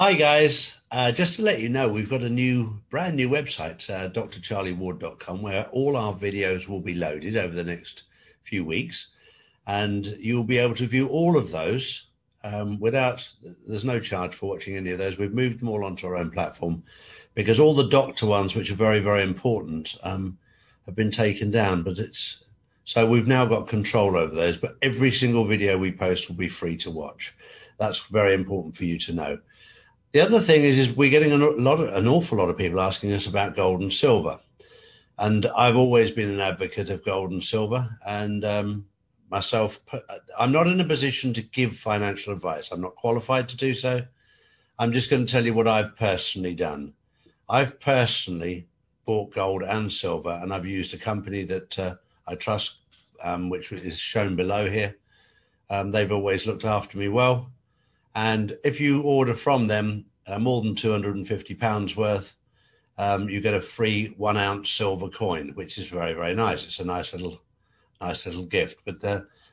Hi guys, just to let you know, we've got a brand new website, DrCharlieWard.com, where all our videos will be loaded over the next few weeks, and you'll be able to view all of those there's no charge for watching any of those. We've moved them all onto our own platform because all the doctor ones, which are very, very important, have been taken down, so we've now got control over those, but every single video we post will be free to watch. That's very important for you to know. The other thing is we're getting an awful lot of people asking us about gold and silver. And I've always been an advocate of gold and silver. And myself, I'm not in a position to give financial advice. I'm not qualified to do so. I'm just going to tell you what I've personally done. I've personally bought gold and silver, and I've used a company that I trust, which is shown below here. They've always looked after me well. And if you order from them more than £250 worth, you get a free 1 ounce silver coin, which is very, very nice. It's a nice little gift. But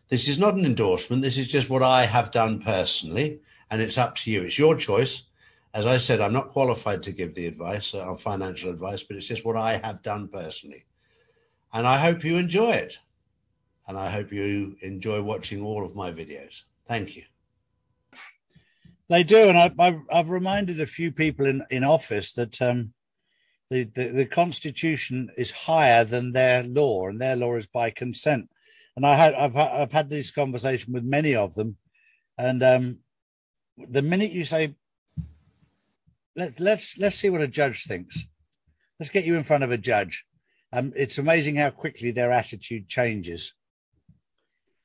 this is not an endorsement. This is just what I have done personally. And it's up to you. It's your choice. As I said, I'm not qualified to give the advice on financial advice, but it's just what I have done personally. And I hope you enjoy it. And I hope you enjoy watching all of my videos. Thank you. They do, and I've reminded a few people in office that the Constitution is higher than their law, and their law is by consent. And I've had this conversation with many of them, and the minute you say, let's see what a judge thinks, let's get you in front of a judge, it's amazing how quickly their attitude changes.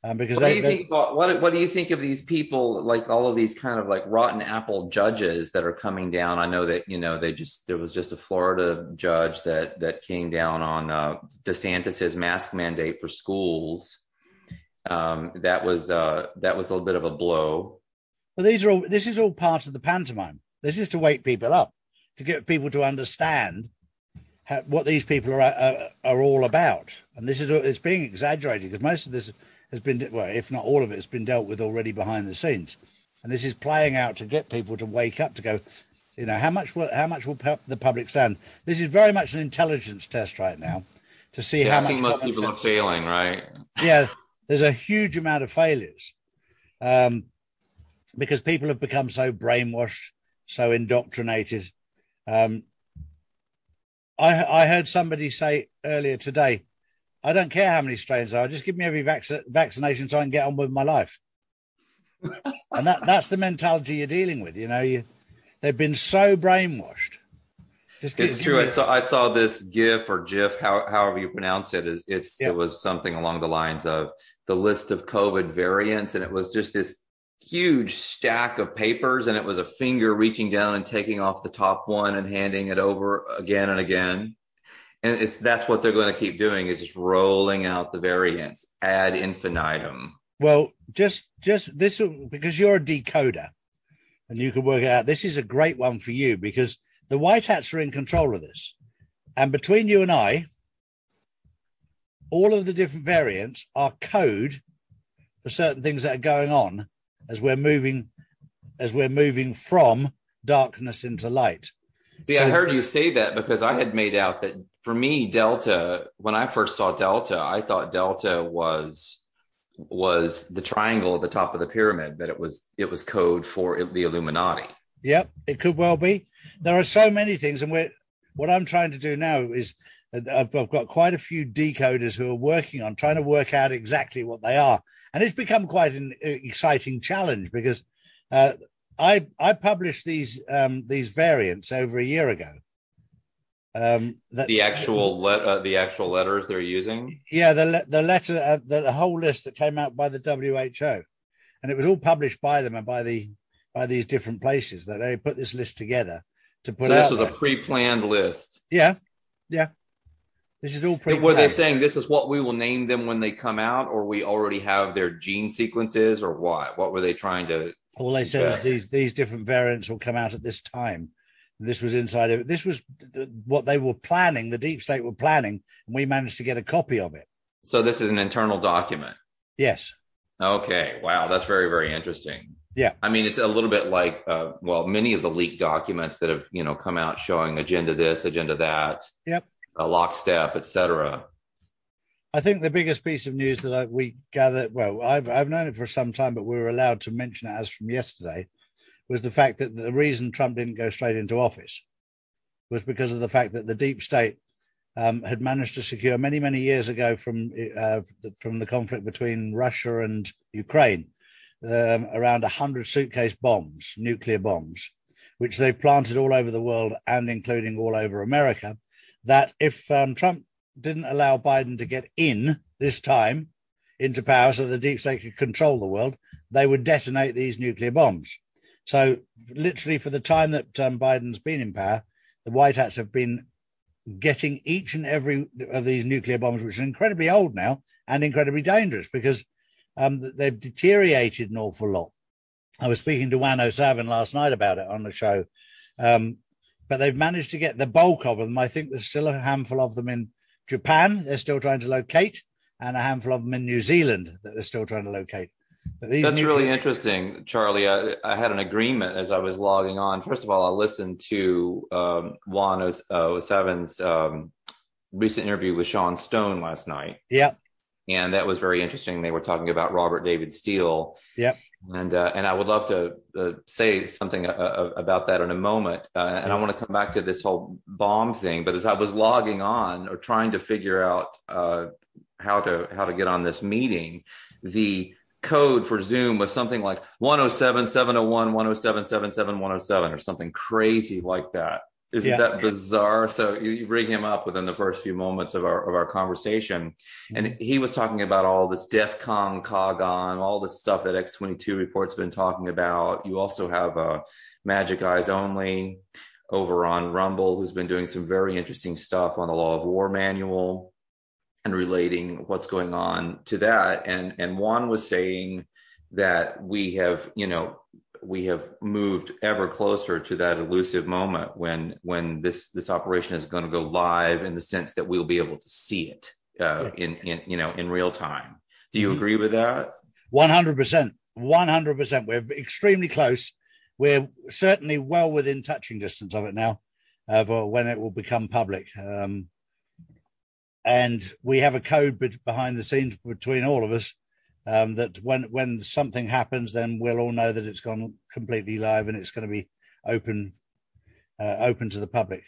What do you think of these people, like all of these kind of like rotten apple judges that are coming down? I know that, there was just a Florida judge that came down on DeSantis's mask mandate for schools. That was a little bit of a blow. Well, this is all part of the pantomime. This is to wake people up, to get people to understand what these people are all about. And it's being exaggerated because most of this has been, well, if not all of it, has been dealt with already behind the scenes, and this is playing out to get people to wake up, to go, how much will the public stand? This is very much an intelligence test right now to see how much most people are failing. Right? Yeah, there's a huge amount of failures because people have become so brainwashed, so indoctrinated. I heard somebody say earlier today, I don't care how many strains there are. Just give me every vaccination so I can get on with my life. And that's the mentality you're dealing with. They've been so brainwashed. It's true. I saw this GIF or GIF, however you pronounce it. It was something along the lines of the list of COVID variants. And it was just this huge stack of papers. And it was a finger reaching down and taking off the top one and handing it over again and again. And that's what they're going to keep doing, is just rolling out the variants ad infinitum. Well, just this, because you're a decoder and you can work it out. This is a great one for you because the white hats are in control of this. And between you and I, all of the different variants are code for certain things that are going on as we're moving from darkness into light. See, I heard you say that because I had made out that, for me, Delta, when I first saw Delta, I thought Delta was the triangle at the top of the pyramid, but it was code for the Illuminati. Yep, it could well be. There are so many things, and what I'm trying to do now is I've got quite a few decoders who are working on trying to work out exactly what they are, and it's become quite an exciting challenge because I published these variants over a year ago. The actual letters they're using. Yeah, the whole list that came out by the WHO, and it was all published by them and by these different places that they put this list together to put. So this was a pre-planned list. Yeah. This is all pre-planned. Were they saying this is what we will name them when they come out, or we already have their gene sequences, or what? What were they trying to? All they said is these different variants will come out at this time. This was inside of it. This was what they were planning. The deep state were planning, and we managed to get a copy of it. So this is an internal document. Yes. Okay. Wow. That's very, very interesting. Yeah. I mean, it's a little bit like, well, many of the leaked documents that have, you know, come out showing agenda this, agenda that, yep, lockstep, et cetera. I think the biggest piece of news that we gathered, well, I've known it for some time, but we were allowed to mention it as from yesterday, was the fact that the reason Trump didn't go straight into office was because of the fact that the deep state had managed to secure many, many years ago from the conflict between Russia and Ukraine, around 100 suitcase bombs, nuclear bombs, which they've planted all over the world and including all over America, that if Trump didn't allow Biden to get in this time into power so the deep state could control the world, they would detonate these nuclear bombs. So literally for the time that Biden's been in power, the White Hats have been getting each and every of these nuclear bombs, which are incredibly old now and incredibly dangerous because they've deteriorated an awful lot. I was speaking to Juan O Savin last night about it on the show, but they've managed to get the bulk of them. I think there's still a handful of them in Japan they're still trying to locate, and a handful of them in New Zealand that they're still trying to locate. But these That's really interesting, Charlie. I had an agreement as I was logging on. First of all, I listened to Juan O'Savin's recent interview with Sean Stone last night. Yeah. And that was very interesting. They were talking about Robert David Steele. Yeah. And I would love to say something about that in a moment. And yes. I want to come back to this whole bomb thing. But as I was logging on or trying to figure out how to get on this meeting, the code for Zoom was something like 107-701-107-77-107 or something crazy like that. Isn't that bizarre? So you bring him up within the first few moments of our conversation. And he was talking about all this DEFCON, COGON, all this stuff that X22 report's been talking about. You also have Magic Eyes Only over on Rumble, who's been doing some very interesting stuff on the Law of War manual and relating what's going on to that. And Juan was saying that we have moved ever closer to that elusive moment when this operation is going to go live, in the sense that we'll be able to see it in real time. Do you agree with that? 100%. We're extremely close. We're certainly well within touching distance of it now, for when it will become public. And we have a code behind the scenes between all of us. That when something happens, then we'll all know that it's gone completely live and it's going to be open to the public.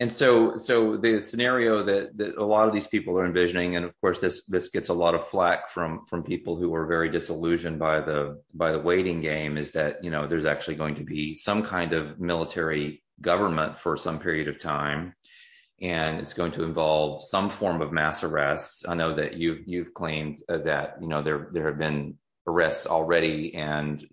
And so the scenario that a lot of these people are envisioning, and of course this gets a lot of flack from people who are very disillusioned by the waiting game, is that, you know, there's actually going to be some kind of military government for some period of time. And it's going to involve some form of mass arrests. I know that you've claimed that, you know, there have been arrests already and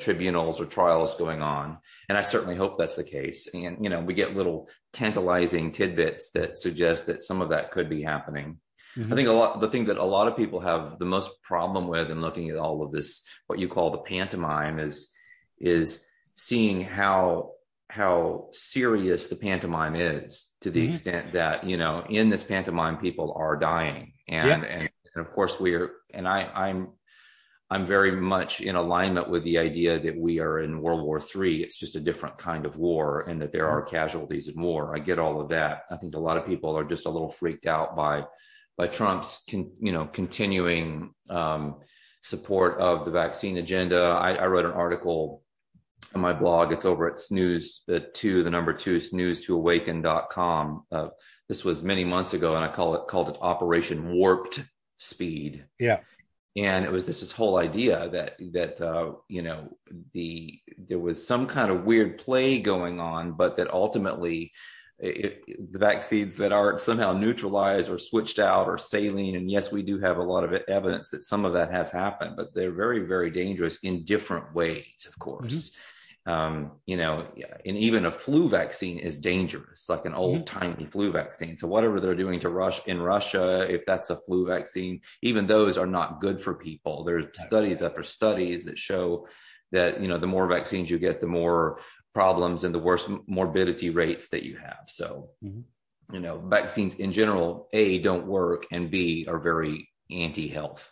tribunals or trials going on. And I certainly hope that's the case. And, you know, we get little tantalizing tidbits that suggest that some of that could be happening. Mm-hmm. I think the thing that a lot of people have the most problem with in looking at all of this, what you call the pantomime, is seeing how serious the pantomime is, to the extent that, you know, in this pantomime, people are dying. And of course I'm very much in alignment with the idea that we are in World War III. It's just a different kind of war, and that there are casualties in war. I get all of that. I think a lot of people are just a little freaked out by Trump's continuing support of the vaccine agenda. I wrote an article on my blog. It's over at snooze2awaken.com. This was many months ago, and I called it Operation Warped Speed. Yeah. And it was this whole idea that there was some kind of weird play going on, but that ultimately the vaccines that are somehow neutralized or switched out or saline. And yes, we do have a lot of evidence that some of that has happened, but they're very, very dangerous in different ways, of course. Mm-hmm. And even a flu vaccine is dangerous, like an old tiny flu vaccine. So whatever they're doing in Russia, if that's a flu vaccine, even those are not good for people. There's studies after studies that show that, you know, the more vaccines you get, the more problems and the worse morbidity rates that you have. So, you know, vaccines in general, A, don't work, and B, are very anti-health.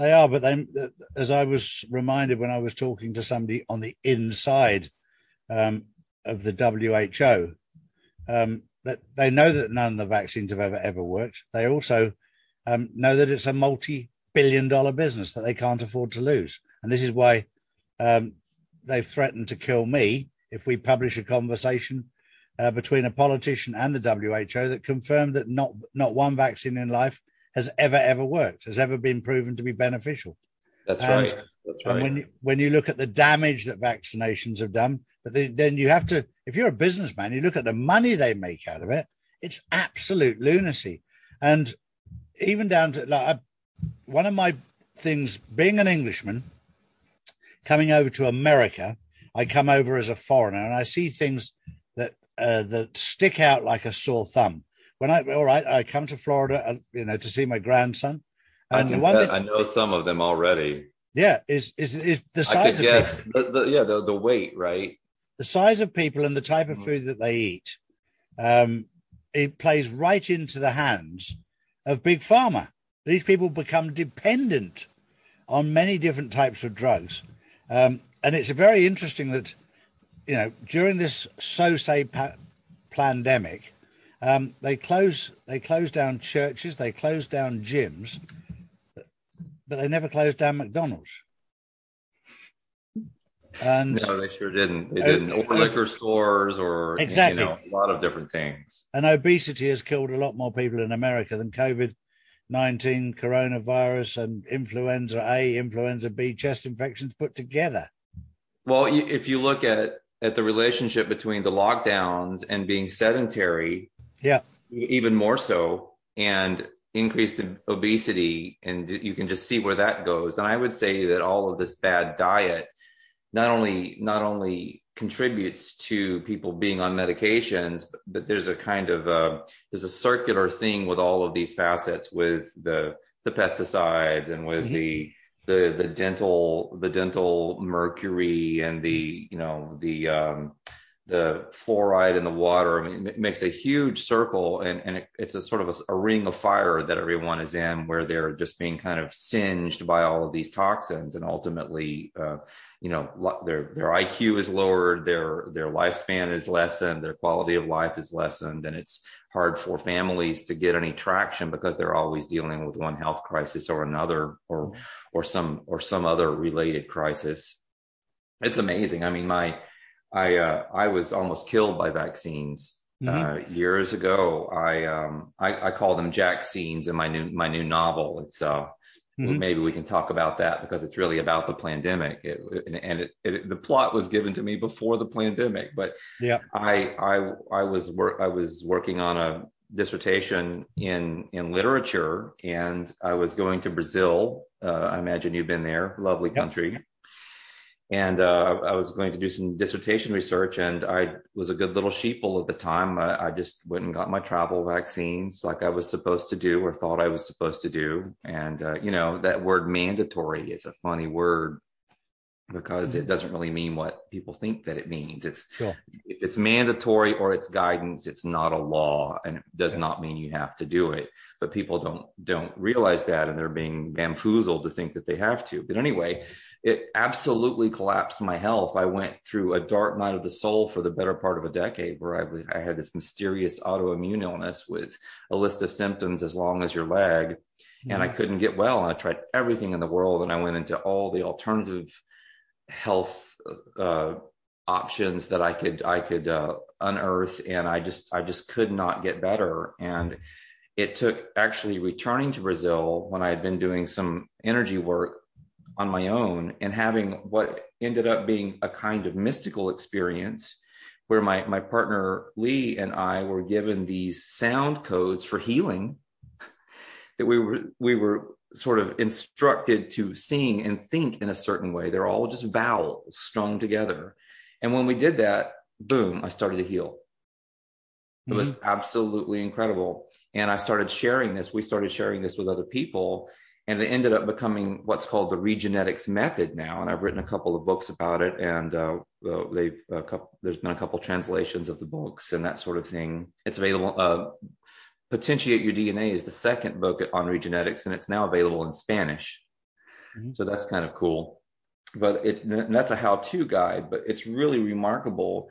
They are, but they, as I was reminded when I was talking to somebody on the inside of the WHO, that they know that none of the vaccines have ever worked. They also know that it's a multi-billion-dollar business that they can't afford to lose. And this is why they've threatened to kill me if we publish a conversation between a politician and the WHO that confirmed that not one vaccine in life has ever worked, has ever been proven to be beneficial. That's right. And when you look at the damage that vaccinations have done, but then you have to, if you're a businessman, you look at the money they make out of it, it's absolute lunacy. And even down to, like, one of my things, being an Englishman, coming over to America, I come over as a foreigner and I see things that that stick out like a sore thumb. I come to Florida, to see my grandson. And I know some of them already. Yeah, is the size of people. The weight, right? The size of people and the type of food that they eat, it plays right into the hands of Big Pharma. These people become dependent on many different types of drugs. And it's very interesting that, during this so-say pandemic, they closed down churches, they closed down gyms, but they never closed down McDonald's. And no, they sure didn't. They didn't. Or liquor stores or exactly. A lot of different things. And obesity has killed a lot more people in America than COVID-19, coronavirus, and influenza A, influenza B, chest infections put together. Well, if you look at the relationship between the lockdowns and being sedentary, yeah, even more so, and increased obesity, and you can just see where that goes. And I would say that all of this bad diet not only contributes to people being on medications, but there's a kind of there's a circular thing with all of these facets, with the pesticides and with the dental mercury and the fluoride in the water. I mean, it makes a huge circle, and it's a sort of a ring of fire that everyone is in, where they're just being kind of singed by all of these toxins, and ultimately, their IQ is lowered, their lifespan is lessened, their quality of life is lessened, and it's hard for families to get any traction because they're always dealing with one health crisis or another, or some other related crisis. It's amazing. I mean, I was almost killed by vaccines years ago. I call them Jackscenes in my new novel. It's maybe we can talk about that, because it's really about the pandemic. The plot was given to me before the pandemic, but yeah, I was working on a dissertation in literature, and I was going to Brazil. I imagine you've been there, lovely country. Yep. And I was going to do some dissertation research, and I was a good little sheeple at the time. I just went and got my travel vaccines like I was supposed to do, or thought I was supposed to do. And, that word mandatory is a funny word, because it doesn't really mean what people think that it means. It's mandatory, or it's guidance. It's not a law, and it does not mean you have to do it. But people don't realize that, and they're being bamboozled to think that they have to. But anyway, it absolutely collapsed my health. I went through a dark night of the soul for the better part of a decade, where I had this mysterious autoimmune illness with a list of symptoms as long as your leg, and I couldn't get well. And I tried everything in the world, and I went into all the alternative health options that I could unearth, and I just could not get better. And it took actually returning to Brazil, when I had been doing some energy work on my own, and having what ended up being a kind of mystical experience, where my partner Lee and I were given these sound codes for healing that we were sort of instructed to sing and think in a certain way. They're all just vowels strung together. And when we did that, boom, I started to heal. It was absolutely incredible. And I started sharing this. We started sharing this with other people. And it ended up becoming what's called the Regenetics Method now. And I've written a couple of books about it. And there's been a couple translations of the books and that sort of thing. It's available. Potentiate Your DNA is the second book on Regenetics, and it's now available in Spanish. Mm-hmm. So that's kind of cool. But that's a how-to guide, but it's really remarkable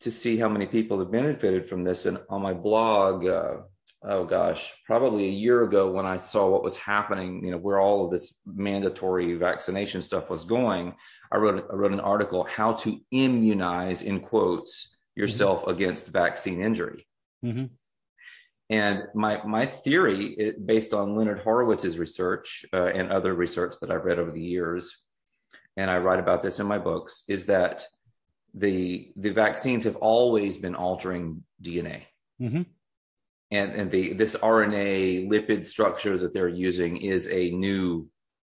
to see how many people have benefited from this. And on my blog, probably a year ago when I saw what was happening, where all of this mandatory vaccination stuff was going, I wrote an article, how to immunize, in quotes, yourself mm-hmm. against vaccine injury. Mm-hmm. And my theory, based on Leonard Horowitz's research and other research that I've read over the years, and I write about this in my books, is that the vaccines have always been altering DNA. Mm-hmm. And this RNA lipid structure that they're using is a new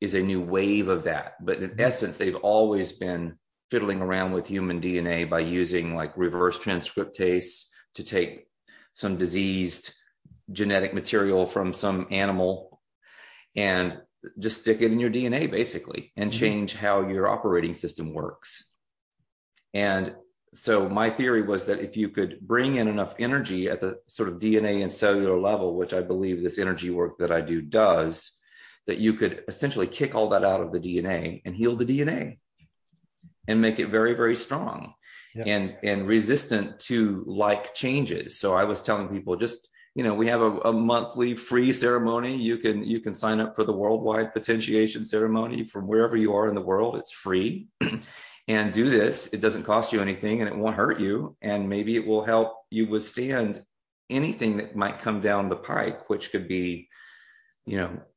wave of that. But in mm-hmm. essence, they've always been fiddling around with human DNA by using like reverse transcriptase to take some diseased genetic material from some animal and just stick it in your DNA basically and mm-hmm. change how your operating system works. And so my theory was that if you could bring in enough energy at the sort of DNA and cellular level, which I believe this energy work that I do does, that you could essentially kick all that out of the DNA and heal the DNA and make it very, very strong yeah. and resistant to like changes. So I was telling people just, we have a monthly free ceremony. You can sign up for the worldwide potentiation ceremony from wherever you are in the world. It's free. And do this. It doesn't cost you anything and it won't hurt you. And maybe it will help you withstand anything that might come down the pike, which could be,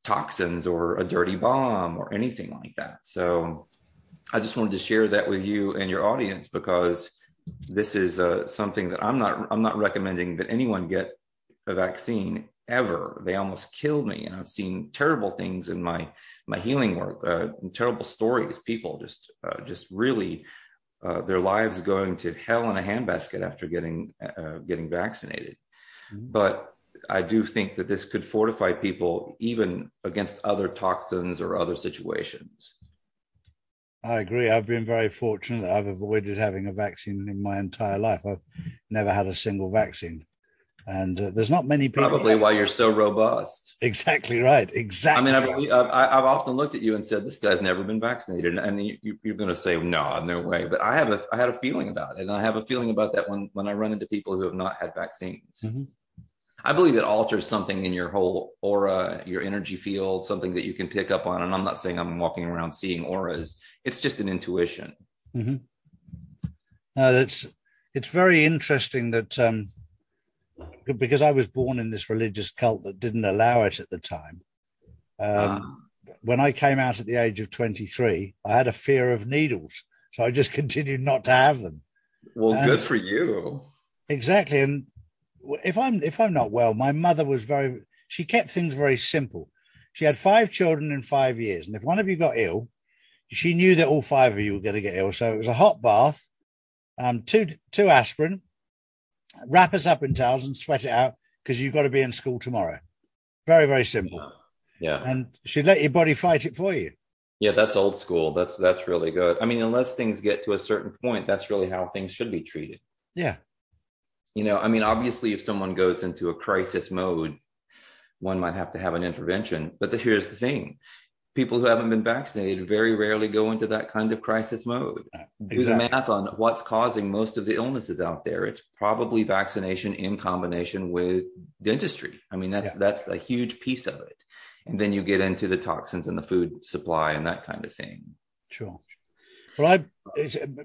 toxins or a dirty bomb or anything like that. So I just wanted to share that with you and your audience, because this is something that I'm not recommending that anyone get a vaccine ever. They almost killed me. And I've seen terrible things in my healing work, terrible stories, people just really their lives going to hell in a handbasket after getting vaccinated. Mm-hmm. But I do think that this could fortify people even against other toxins or other situations. I agree. I've been very fortunate that I've avoided having a vaccine in my entire life. I've never had a single vaccine. And there's not many people. Probably why you're so robust. Exactly right. Exactly. I mean, I've often looked at you and said, this guy's never been vaccinated. And you're going to say, no way. But I had a feeling about it. And I have a feeling about that when I run into people who have not had vaccines. Mm-hmm. I believe it alters something in your whole aura, your energy field, something that you can pick up on. And I'm not saying I'm walking around seeing auras. It's just an intuition. Mm-hmm. No, it's very interesting that... because I was born in this religious cult that didn't allow it at the time. When I came out at the age of 23, I had a fear of needles. So I just continued not to have them. Well, good for you. Exactly. And if I'm not well, my mother was she kept things very simple. She had 5 children in 5 years. And if one of you got ill, she knew that all 5 of you were going to get ill. So it was a hot bath, two aspirin, wrap us up in towels and sweat it out because you've got to be in school tomorrow. Very, very simple. Yeah. And she'd let your body fight it for you. Yeah, that's old school. That's really good. I mean, unless things get to a certain point, that's really how things should be treated. Yeah. Obviously if someone goes into a crisis mode, one might have to have an intervention. But here's the thing. People who haven't been vaccinated very rarely go into that kind of crisis mode. Exactly. Do the math on what's causing most of the illnesses out there. It's probably vaccination in combination with dentistry. That's a huge piece of it. And then you get into the toxins and the food supply and that kind of thing. Sure. Well,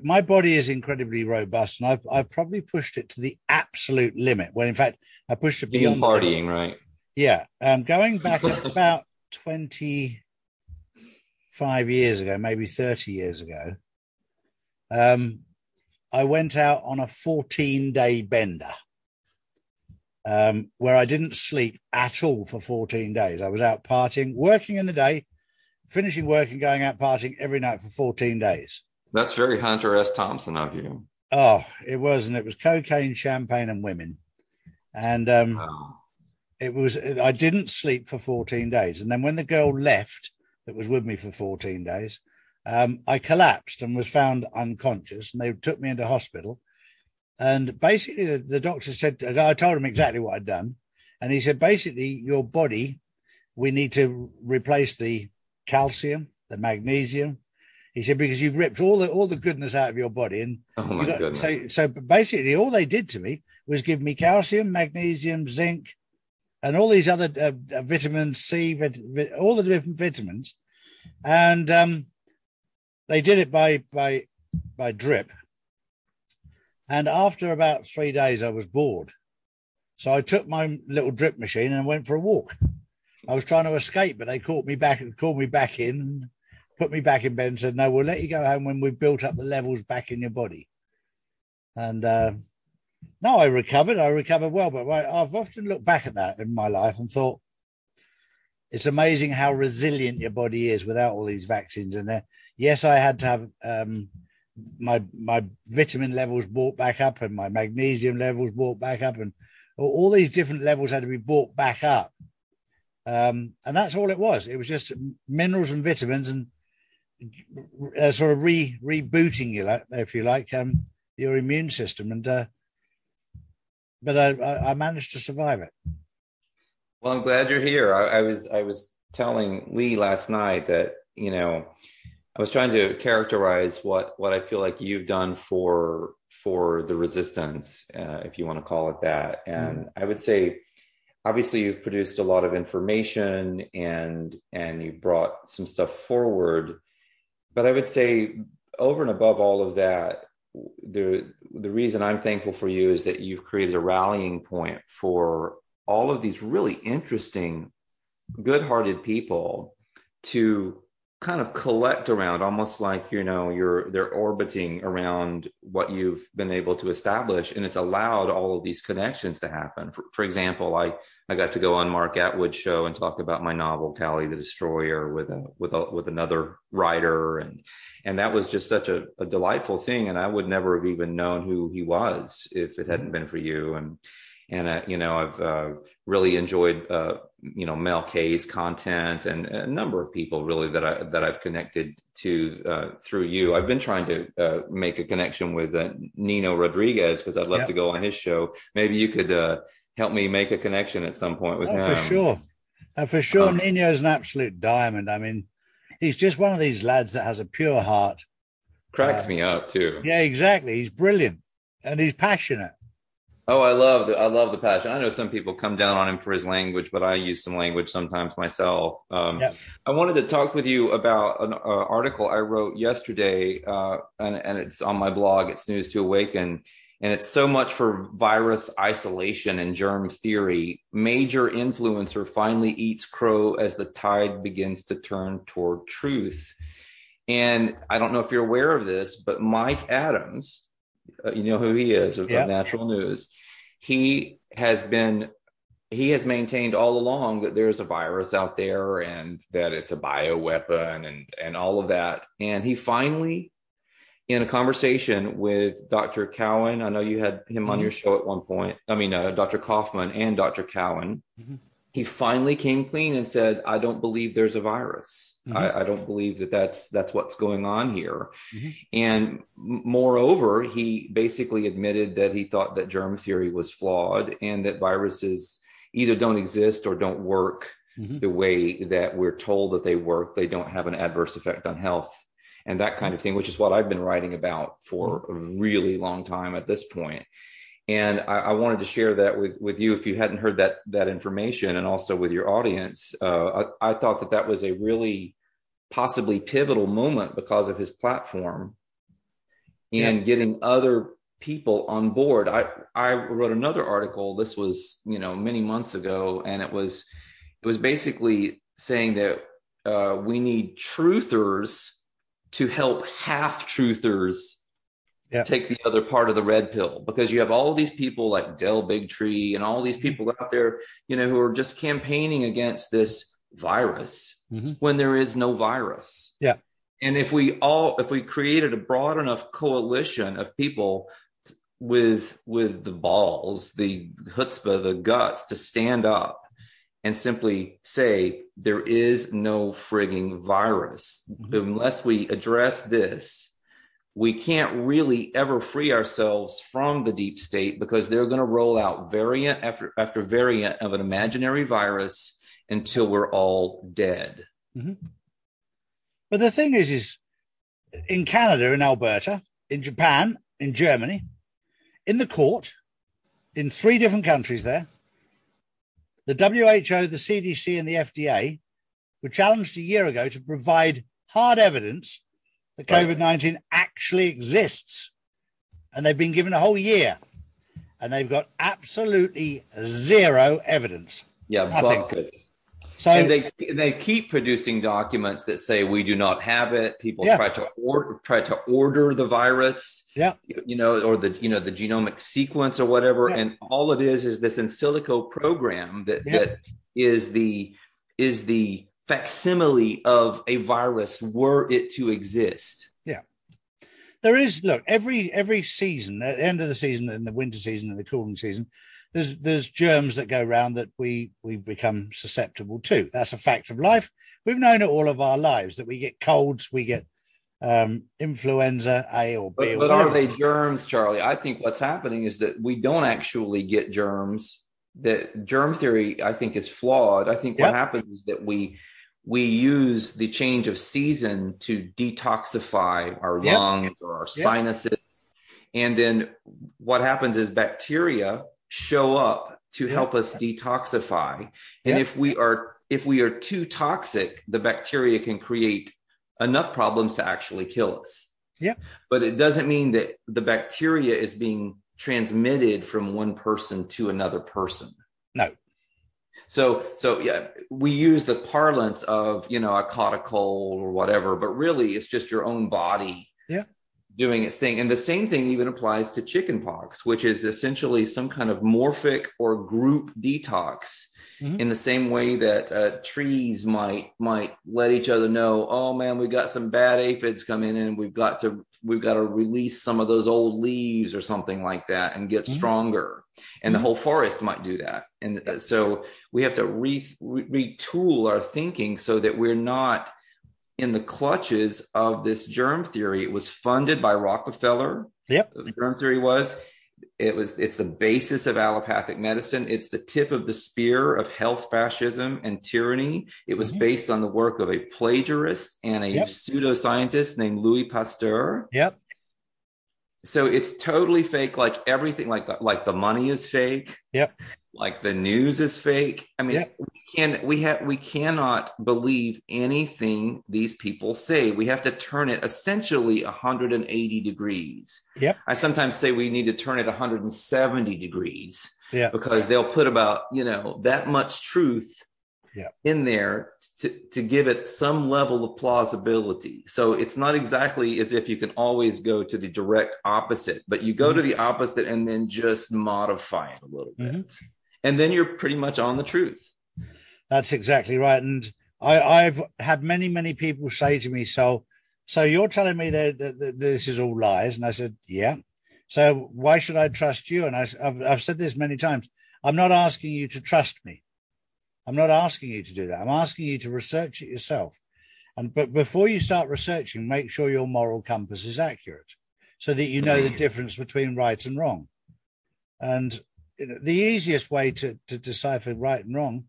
my body is incredibly robust, and I've probably pushed it to the absolute limit. When in fact, I pushed it beyond partying, right? Yeah. Going back about 25 years ago, maybe 30 years ago, I went out on a 14-day bender where I didn't sleep at all for 14 days. I was out partying, working in the day, finishing work and going out partying every night for 14 days. That's very Hunter S. Thompson of you. Oh, it was. And it was cocaine, champagne and women. And I didn't sleep for 14 days. And then when the girl left, that was with me for 14 days, I collapsed and was found unconscious, and they took me into hospital. And basically the doctor said, I told him exactly what I'd done. And he said, basically your body, we need to replace the calcium, the magnesium. He said, because you've ripped all the goodness out of your body. And goodness. So basically all they did to me was give me calcium, magnesium, zinc, and all these other vitamins, C, all the different vitamins. And they did it by drip. And after about 3 days, I was bored. So I took my little drip machine and went for a walk. I was trying to escape, but they called me back in, put me back in bed and said, no, we'll let you go home when we've built up the levels back in your body. And no, I recovered well, but I've often looked back at that in my life and thought, it's amazing how resilient your body is without all these vaccines in there. Yes, I had to have my vitamin levels brought back up and my magnesium levels brought back up, and all these different levels had to be brought back up. And that's all it was. It was just minerals and vitamins and sort of rebooting you, if you like, your immune system. And but I managed to survive it. Well, I'm glad you're here. I was telling Lee last night that, you know, I was trying to characterize what I feel like you've done for the resistance, if you want to call it that. And I would say, obviously, you've produced a lot of information and you brought some stuff forward. But I would say over and above all of that, the reason I'm thankful for you is that you've created a rallying point for all of these really interesting, good-hearted people to kind of collect around, almost like, you know, they're orbiting around what you've been able to establish, and it's allowed all of these connections to happen. For example, I got to go on Mark Atwood's show and talk about my novel Cali the Destroyer with another writer, and that was just such a delightful thing, and I would never have even known who he was if it hadn't been for you. And you know, I've really enjoyed you know, Mel Kay's content, and a number of people really that I've connected to through you. I've been trying to make a connection with Nino Rodriguez, because I'd love to go on his show. Maybe you could help me make a connection at some point with him. For sure, Nino's an absolute diamond. I mean, he's just one of these lads that has a pure heart. Cracks me up too. Yeah, exactly. He's brilliant and he's passionate. Oh, I love the passion. I know some people come down on him for his language, but I use some language sometimes myself. I wanted to talk with you about an article I wrote yesterday, and it's on my blog at Snooze to Awaken, and it's So Much for Virus Isolation and Germ Theory. Major influencer finally eats crow as the tide begins to turn toward truth. And I don't know if you're aware of this, but Mike Adams, you know who he is, of Natural News. He has maintained all along that there's a virus out there and that it's a bioweapon and all of that. And he finally, in a conversation with Dr. Cowan, I know you had him on your show at one point. I mean, Dr. Kaufman and Dr. Cowan. He finally came clean and said, I don't believe there's a virus. I don't believe that's what's going on here. And moreover, he basically admitted that he thought that germ theory was flawed and that viruses either don't exist or don't work the way that we're told that they work. They don't have an adverse effect on health and that kind of thing, which is what I've been writing about for a really long time at this point. And I wanted to share that with you if you hadn't heard that information, and also with your audience. I thought that was a really possibly pivotal moment because of his platform and getting other people on board. I wrote another article. This was, you know, many months ago, and it was basically saying that we need truthers to help half-truthers take the other part of the red pill, because you have all these people like Del Big Tree and all these people out there, you know, who are just campaigning against this virus when there is no virus. Yeah. And if we created a broad enough coalition of people with the balls, the chutzpah, the guts to stand up and simply say, there is no frigging virus. Unless we address this, we can't really ever free ourselves from the deep state, because they're going to roll out variant after variant of an imaginary virus until we're all dead. But the thing is in Canada, in Alberta, in Japan, in Germany, in the court, in three different countries there, the WHO, the CDC and the FDA were challenged a year ago to provide hard evidence that COVID-19 actually exists. And they've been given a whole year and they've got absolutely zero evidence. Yeah, buckets. So, and they keep producing documents that say we do not have it. People try to order the virus, or the genomic sequence or whatever. Yeah. And all it is this in silico program that is the facsimile of a virus were it to exist. Yeah, there is. Look, every season, at the end of the season, in the winter season and the cooling season, There's germs that go around that we become susceptible to. That's a fact of life. We've known it all of our lives, that we get colds, we get influenza A or B. But are they germs, Charlie? I think what's happening is that we don't actually get germs. That germ theory, I think, is flawed. I think what happens is that we use the change of season to detoxify our lungs or our sinuses. And then what happens is bacteria show up to help us detoxify, and if we are too toxic, the bacteria can create enough problems to actually kill us. But it doesn't mean that the bacteria is being transmitted from one person to another person. So we use the parlance of I caught a cold or whatever, but really it's just your own body doing its thing. And the same thing even applies to chickenpox, which is essentially some kind of morphic or group detox, in the same way that trees might let each other know, oh man, we've got some bad aphids coming in, we've got to release some of those old leaves or something like that and get stronger. And the whole forest might do that. And so we have to retool our thinking so that we're not in the clutches of this germ theory. It was funded by Rockefeller. The germ theory it's the basis of allopathic medicine. It's the tip of the spear of health fascism and tyranny. It was based on the work of a plagiarist and a pseudoscientist named Louis Pasteur. So it's totally fake, like everything, like the money is fake. Like the news is fake. I mean, we cannot believe anything these people say. We have to turn it essentially 180 degrees. I sometimes say we need to turn it 170 degrees. Because they'll put about, that much truth in there to give it some level of plausibility. So it's not exactly as if you can always go to the direct opposite, but you go to the opposite and then just modify it a little bit. And then you're pretty much on the truth. That's exactly right. And I've had many, many people say to me, so you're telling me that this is all lies? And I said, so why should I trust you? And I've said this many times. I'm not asking you to trust me. I'm not asking you to do that. I'm asking you to research it yourself. But before you start researching, make sure your moral compass is accurate so that you know the difference between right and wrong. And the easiest way to decipher right and wrong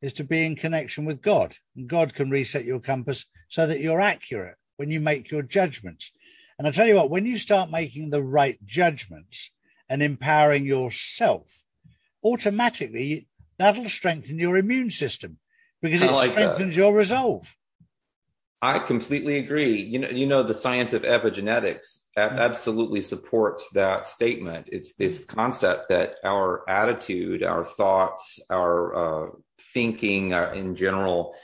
is to be in connection with God. And God can reset your compass so that you're accurate when you make your judgments. And I tell you what, when you start making the right judgments and empowering yourself, automatically that'll strengthen your immune system because it strengthens your resolve. I completely agree. The science of epigenetics absolutely supports that statement. It's this concept that our attitude, our thoughts, our thinking, in general,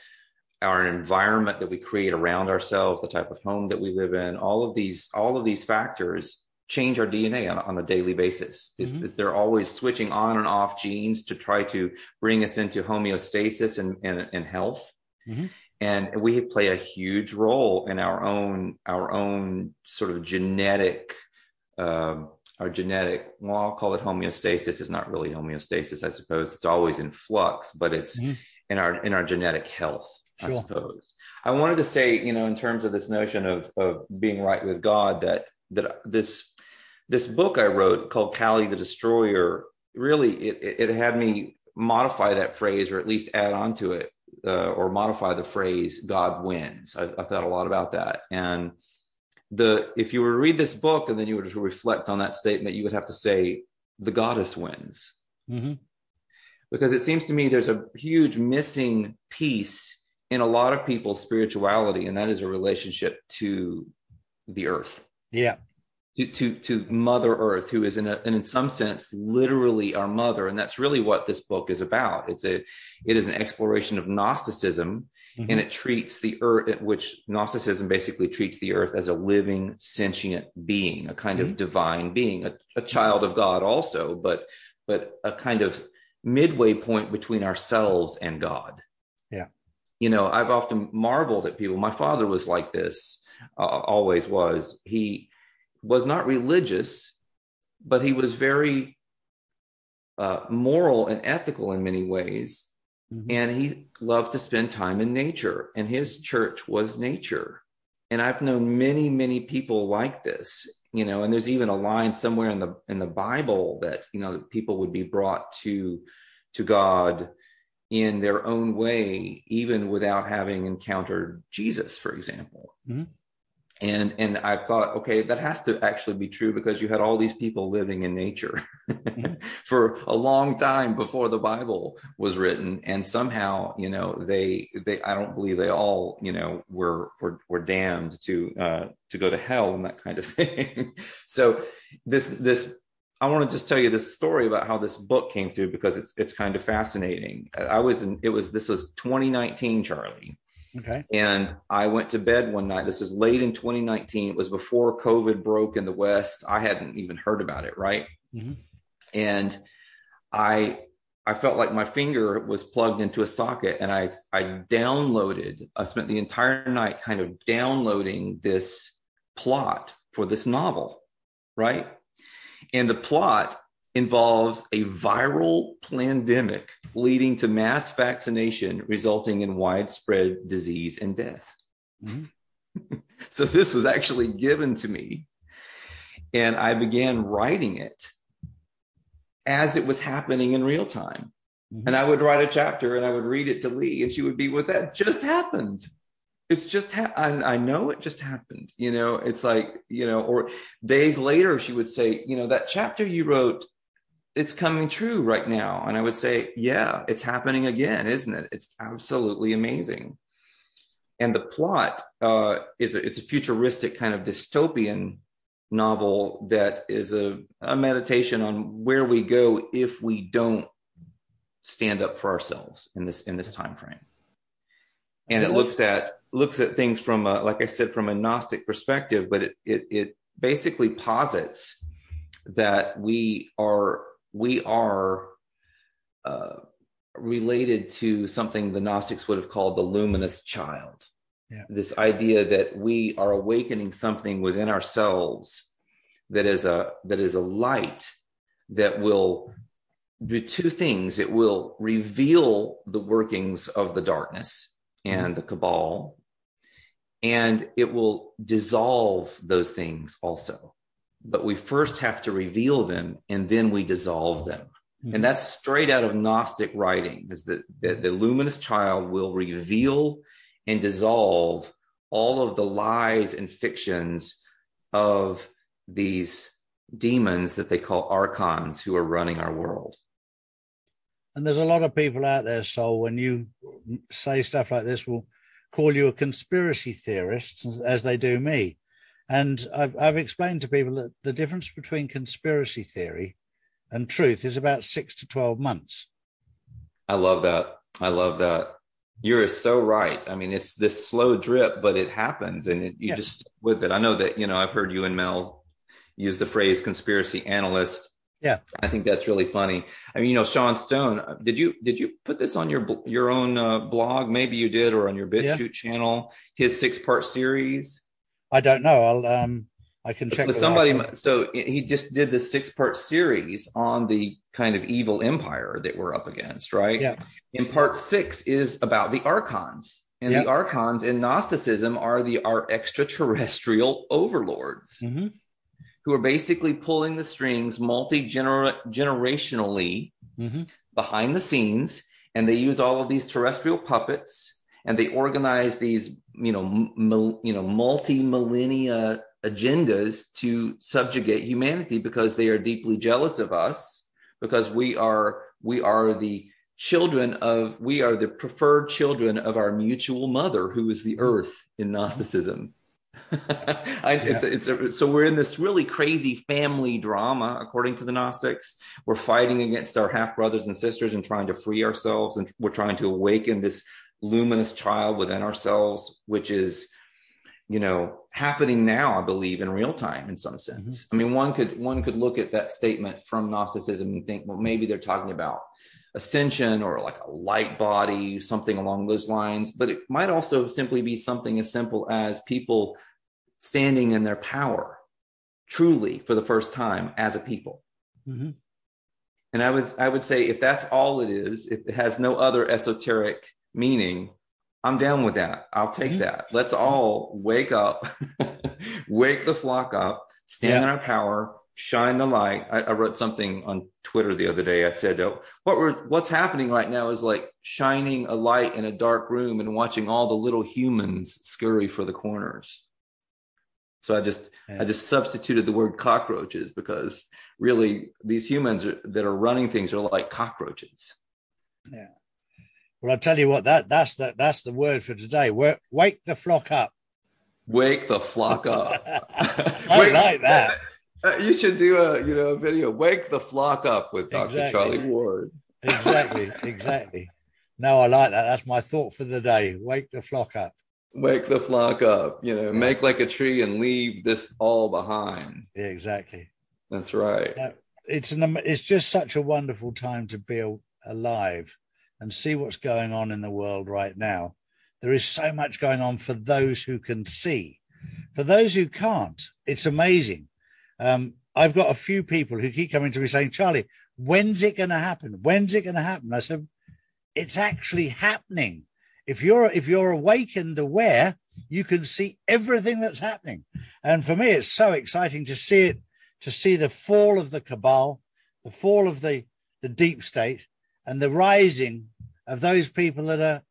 our environment that we create around ourselves, the type of home that we live in, all of these factors change our DNA on a daily basis. They're always switching on and off genes to try to bring us into homeostasis and health. And we play a huge role in our own sort of genetic, well, I'll call it homeostasis. It's not really homeostasis, I suppose. It's always in flux, but it's in our genetic health, I suppose. I wanted to say, in terms of this notion of being right with God, that this book I wrote called Cali the Destroyer, really, it had me modify that phrase or at least add on to it. or modify the phrase "God wins." I've thought a lot about that. And if you were to read this book and then you were to reflect on that statement, you would have to say the goddess wins, mm-hmm. because it seems to me there's a huge missing piece in a lot of people's spirituality, and that is a relationship to the earth. Yeah. To Mother Earth, who is in some sense literally our mother, and that's really what this book is about. It is an exploration of Gnosticism, mm-hmm. and it treats the earth, which Gnosticism basically treats the earth as a living, sentient being, a kind mm-hmm. of divine being, a child of God also, but a kind of midway point between ourselves and God. Yeah, I've often marveled at people. My father was like this, always was. He was not religious, but he was very moral and ethical in many ways. Mm-hmm. And he loved to spend time in nature, and his church was nature. And I've known many, many people like this, and there's even a line somewhere in the Bible that, that people would be brought to God in their own way, even without having encountered Jesus, for example. Mm-hmm. And I thought, okay, that has to actually be true, because you had all these people living in nature for a long time before the Bible was written. And somehow, they I don't believe they all, were damned to go to hell and that kind of thing. So this, I want to just tell you this story about how this book came through, because it's kind of fascinating. This was 2019, Charlie. Okay. And I went to bed one night. This is late in 2019. It was before COVID broke in the West. I hadn't even heard about it, right? Mm-hmm. And I felt like my finger was plugged into a socket, and I spent the entire night kind of downloading this plot for this novel, right? And the plot involves a viral pandemic leading to mass vaccination, resulting in widespread disease and death. Mm-hmm. So this was actually given to me, and I began writing it as it was happening in real time. Mm-hmm. And I would write a chapter, and I would read it to Lee, and she would be, "What that just happened. It's just, I know it just happened," it's like, or days later, she would say, "That chapter you wrote, it's coming true right now." And I would say, "Yeah, it's happening again, isn't it? It's absolutely amazing." And the plot it's a futuristic kind of dystopian novel that is a meditation on where we go if we don't stand up for ourselves in this time frame. And it looks at things from a, like I said, from a Gnostic perspective, but it basically posits that we are related to something the Gnostics would have called the luminous child. Yeah. This idea that we are awakening something within ourselves that is a light that will do two things. It will reveal the workings of the darkness and the cabal, and it will dissolve those things also. But we first have to reveal them, and then we dissolve them. Mm-hmm. And that's straight out of Gnostic writing, is that the luminous child will reveal and dissolve all of the lies and fictions of these demons that they call archons, who are running our world. And there's a lot of people out there, so when you say stuff like this, will call you a conspiracy theorist, as they do me. And I've explained to people that the difference between conspiracy theory and truth is about 6 to 12 months. I love that. You're so right. I mean, it's this slow drip, but it happens, and you just stick with it. I know that, I've heard you and Mel use the phrase conspiracy analyst. Yeah, I think that's really funny. I mean, Sean Stone, did you put this on your own blog? Maybe you did, or on your BitChute channel. His 6-part series. I don't know. I'll I can check. So somebody. So he just did this 6-part series on the kind of evil empire that we're up against, right? Yeah. And part 6 is about the archons, and the archons in Gnosticism are our extraterrestrial overlords. Mm-hmm. Who are basically pulling the strings multi-generationally, mm-hmm. behind the scenes, And they use all of these terrestrial puppets, and they organize these, multi-millennia agendas to subjugate humanity, because they are deeply jealous of us, because we are the preferred children of our mutual mother, who is the earth in Gnosticism. So we're in this really crazy family drama, according to the Gnostics. We're fighting against our half brothers and sisters and trying to free ourselves, and we're trying to awaken this luminous child within ourselves, which is, happening now, I believe, in real time in some sense. Mm-hmm. I mean, one could look at that statement from Gnosticism and think, well, maybe they're talking about ascension or like a light body, something along those lines. But it might also simply be something as simple as people standing in their power truly for the first time as a people. Mm-hmm. And I would say, if that's all it is, if it has no other esoteric meaning, I'm down with that. I'll take that. Let's all wake up, wake the flock up, stand in our power, shine the light. I wrote something on Twitter the other day. I said, what's happening right now is like shining a light in a dark room and watching all the little humans scurry for the corners. So I just substituted the word cockroaches, because really these humans that are running things are like cockroaches. Yeah. Well, I'll tell you what, that's the word for today. Wake the flock up. Wake the flock up. I like that. You should do a video, Wake the Flock Up with Dr. Charlie Ward. Exactly. No, I like that. That's my thought for the day. Wake the flock up. Wake the flock up. Make like a tree and leave this all behind. Yeah, exactly. That's right. Now, it's just such a wonderful time to be alive and see what's going on in the world right now. There is so much going on for those who can see. For those who can't, it's amazing. I've got a few people who keep coming to me saying, Charlie, when's it going to happen? When's it going to happen? I said, it's actually happening. If you're awakened, aware, you can see everything that's happening. And for me, it's so exciting to see it, to see the fall of the cabal, the fall of the deep state, and the rising of those people that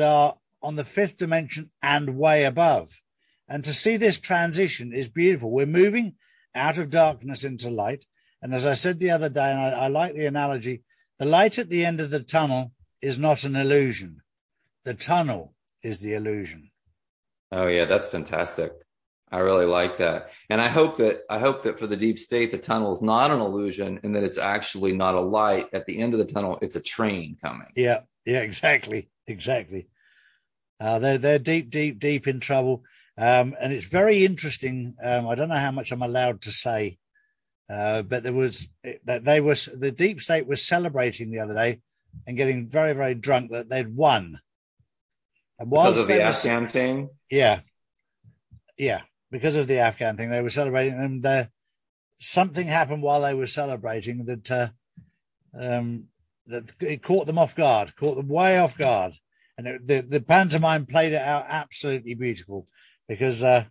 are on the fifth dimension and way above. And to see this transition is beautiful. We're moving out of darkness into light. And as I said the other day, and I like the analogy, the light at the end of the tunnel is not an illusion. The tunnel is the illusion. Oh, yeah, that's fantastic. I really like that. And I hope that for the deep state, the tunnel is not an illusion, and that it's actually not a light at the end of the tunnel. It's a train coming. Yeah, exactly. They're deep in trouble. And it's very interesting. I don't know how much I'm allowed to say, but the deep state was celebrating the other day and getting very, very drunk that they'd won. And because of the Afghan thing? Yeah. Because of the Afghan thing, they were celebrating, and something happened while they were celebrating that it caught them way off guard. And the pantomime played it out absolutely beautiful, because there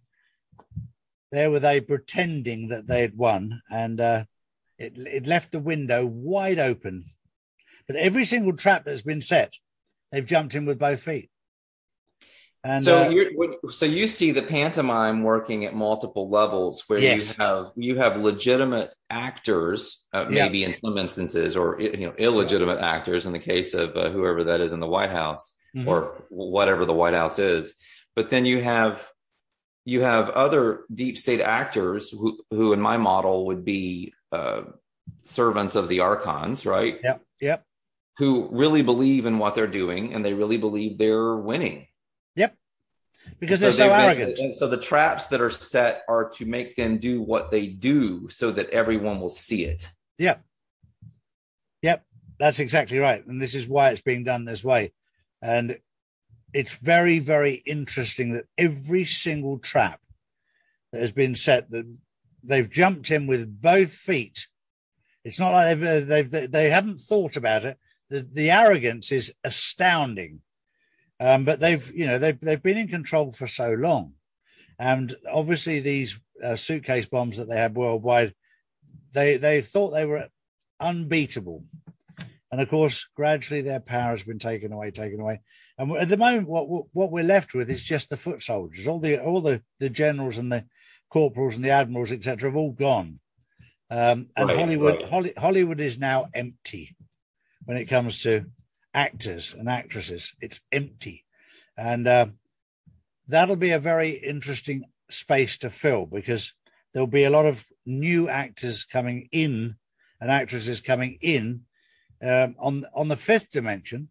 were they pretending that they had won, and it left the window wide open. But every single trap that's been set, they've jumped in with both feet. And so you see the pantomime working at multiple levels, where you have legitimate actors, maybe in some instances, or illegitimate actors in the case of whoever that is in the White House, mm-hmm. or whatever the White House is. But then you have other deep state actors who in my model would be servants of the archons, right? Yep. Who really believe in what they're doing, and they really believe they're winning. Yep, because they're so arrogant. And so the traps that are set are to make them do what they do so that everyone will see it. Yep, that's exactly right. And this is why it's being done this way. And it's very, very interesting that every single trap that has been set, that they've jumped in with both feet. It's not like they haven't thought about it. The arrogance is astounding. But they've been in control for so long, and obviously these suitcase bombs that they had worldwide, they thought they were unbeatable, And of course, gradually their power has been taken away. And at the moment, what we're left with is just the foot soldiers. All the generals and the corporals and the admirals, etc., have all gone. Hollywood is now empty when it comes to actors and actresses. It's empty, and that'll be a very interesting space to fill, because there'll be a lot of new actors coming in and actresses coming in on the fifth dimension,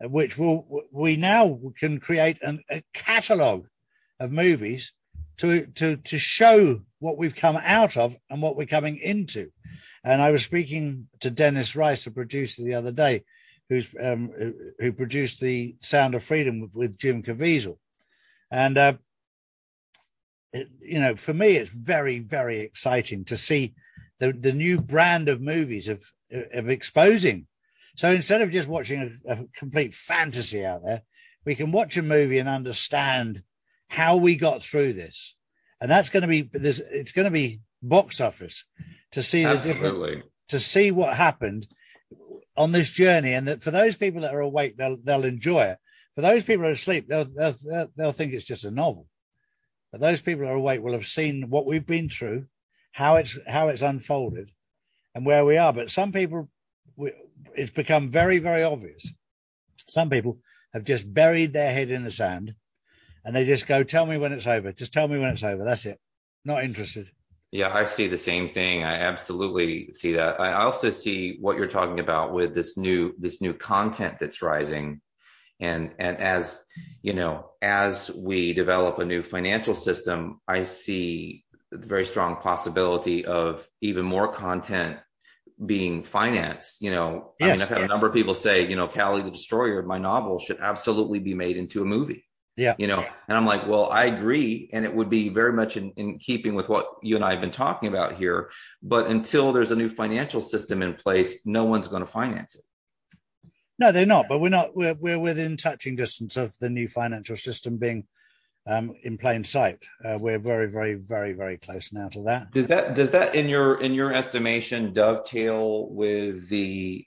which we now can create a catalogue of movies to show what we've come out of and what we're coming into. And I was speaking to Dennis Rice, the producer, the other day, who produced the Sound of Freedom with Jim Caviezel. And, for me, it's very, very exciting to see the new brand of movies of exposing. So instead of just watching a complete fantasy out there, we can watch a movie and understand how we got through this. And that's going to be it's going to be box office to see to see what happened on this journey. And that for those people that are awake, they'll enjoy it. For those people who are asleep, they'll think it's just a novel. But those people who are awake will have seen what we've been through, how it's unfolded, and where we are. But some people, it's become very, very obvious. Some people have just buried their head in the sand, and they just go, "Tell me when it's over. Just tell me when it's over. That's it. Not interested." Yeah, I see the same thing. I absolutely see that. I also see what you're talking about with this new content that's rising. And as you know, as we develop a new financial system, I see the very strong possibility of even more content being financed. I've had a number of people say, Cali the Destroyer, my novel, should absolutely be made into a movie. Yeah. And I'm like, well, I agree. And it would be very much in keeping with what you and I have been talking about here. But until there's a new financial system in place, no one's going to finance it. No, they're not. But we're within touching distance of the new financial system being in plain sight. We're very, very, very, very close now to that. Does that in your estimation dovetail with the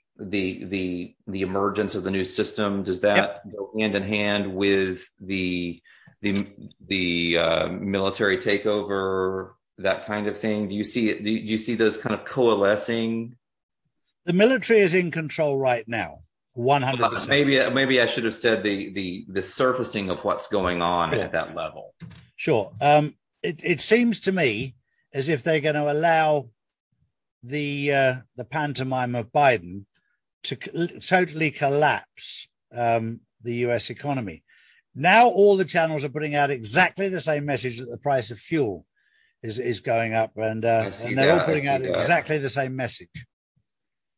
emergence of the new system? Does that go hand in hand with the military takeover, that kind of thing? Do you see it? Do you see those kind of coalescing? The military is in control right now. 100%. Maybe I should have said the surfacing of what's going on at that level. Sure. It seems to me as if they're going to allow the pantomime of Biden to totally collapse the U.S. economy. Now all the channels are putting out exactly the same message that the price of fuel is going up, and they're all putting out exactly the same message.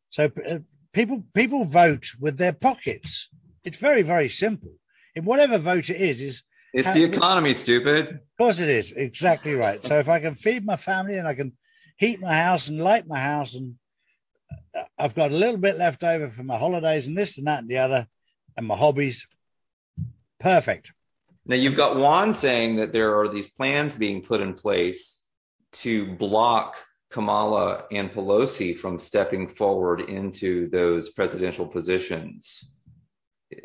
So. People vote with their pockets. It's very, very simple. In whatever vote it is it's the economy, stupid. Of course it is. Exactly right. So if I can feed my family and I can heat my house and light my house and I've got a little bit left over for my holidays and this and that and the other and my hobbies, perfect. Now you've got Juan saying that there are these plans being put in place to block Kamala and Pelosi from stepping forward into those presidential positions.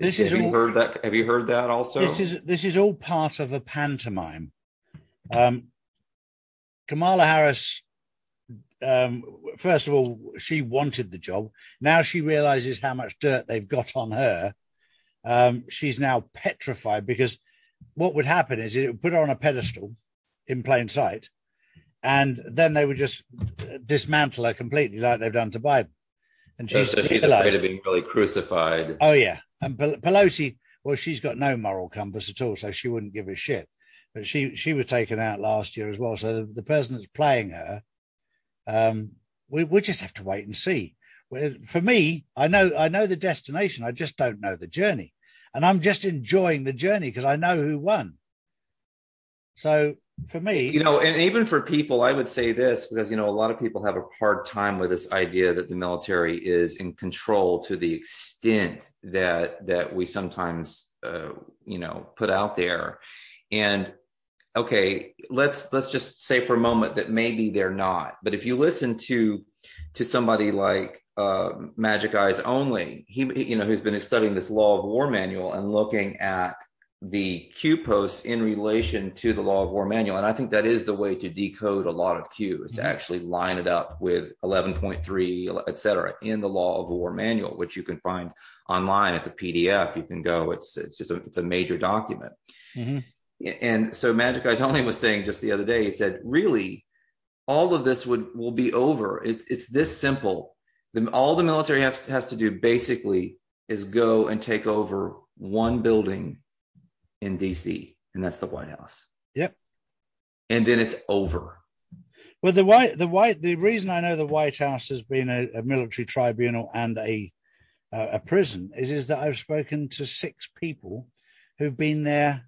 Have you heard that also? This is all part of a pantomime. Kamala Harris, first of all, she wanted the job. Now she realizes how much dirt they've got on her. She's now petrified because what would happen is it would put her on a pedestal in plain sight. And then they would just dismantle her completely like they've done to Biden. And she's afraid of being really crucified. Oh, yeah. And Pelosi, well, she's got no moral compass at all, so she wouldn't give a shit. But she was taken out last year as well. So the person that's playing her, we just have to wait and see. For me, I know the destination. I just don't know the journey. And I'm just enjoying the journey because I know who won. So... for me, and even for people, I would say this because, a lot of people have a hard time with this idea that the military is in control to the extent that we sometimes, put out there. And okay, let's just say for a moment that maybe they're not. But if you listen to somebody like Magic Eyes Only, who's been studying this Law of War manual and looking at the Q posts in relation to the Law of War manual. And I think that is the way to decode a lot of Q, is to actually line it up with 11.3, et cetera, in the Law of War manual, which you can find online. It's a PDF. You can go, it's a major document. Mm-hmm. And so Magic Eyes Only was saying just the other day, he said, really, all of this will be over. It's this simple. All the military has to do basically is go and take over one building in DC, and that's the White House. Yep. And then it's over. Well, the reason I know the White House has been a military tribunal and a prison is that I've spoken to 6 people who've been there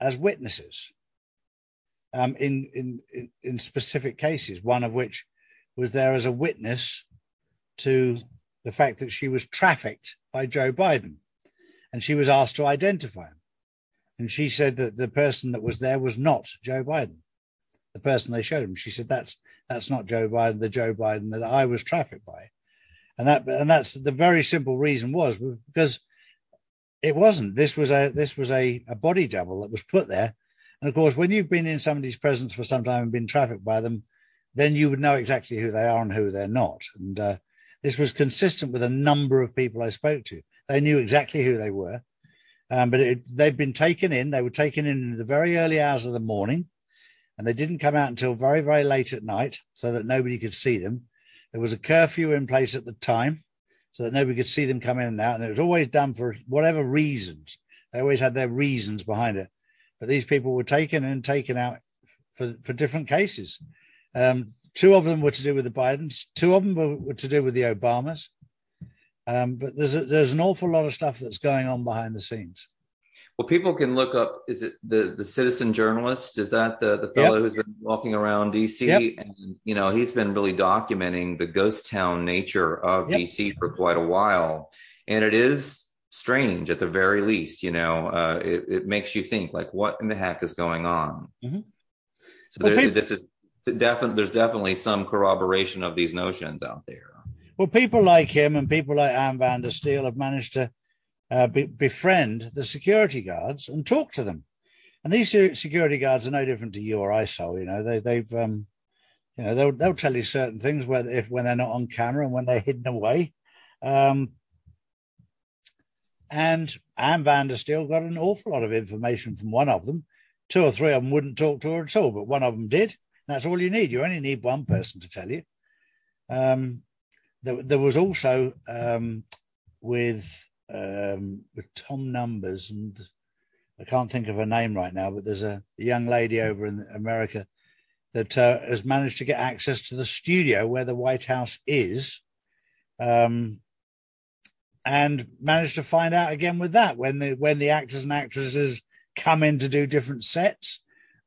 as witnesses in specific cases, one of which was there as a witness to the fact that she was trafficked by Joe Biden, and she was asked to identify him. And she said that the person that was there was not Joe Biden, the person they showed him. She said, that's not Joe Biden, the Joe Biden that I was trafficked by. And that's the very simple reason was because it wasn't. This was a body double that was put there. And of course, when you've been in somebody's presence for some time and been trafficked by them, then you would know exactly who they are and who they're not. And this was consistent with a number of people I spoke to. They knew exactly who they were. But they'd been taken in. They were taken in the very early hours of the morning, and they didn't come out until very, very late at night so that nobody could see them. There was a curfew in place at the time so that nobody could see them come in and out. And it was always done for whatever reasons. They always had their reasons behind it. But these people were taken in and taken out for different cases. 2 of them were to do with the Bidens. 2 of them were to do with the Obamas. But there's an awful lot of stuff that's going on behind the scenes. Well, people can look up, is it the citizen journalist? Is that the fellow who's been walking around DC? Yep. And, he's been really documenting the ghost town nature of DC for quite a while. And it is strange at the very least, it makes you think, like, what in the heck is going on? Mm-hmm. So there's definitely some corroboration of these notions out there. Well, people like him and people like Ann Vandersteel have managed to befriend the security guards and talk to them. And these security guards are no different to you or I, Sol. They'll tell you certain things when they're not on camera and when they're hidden away. And Ann Vandersteel got an awful lot of information from one of them. 2 or 3 of them wouldn't talk to her at all, but one of them did. And that's all you need. You only need one person to tell you. There was also with Tom Numbers, and I can't think of her name right now, but there's a young lady over in America that has managed to get access to the studio where the White House is, and managed to find out again with that when the actors and actresses come in to do different sets,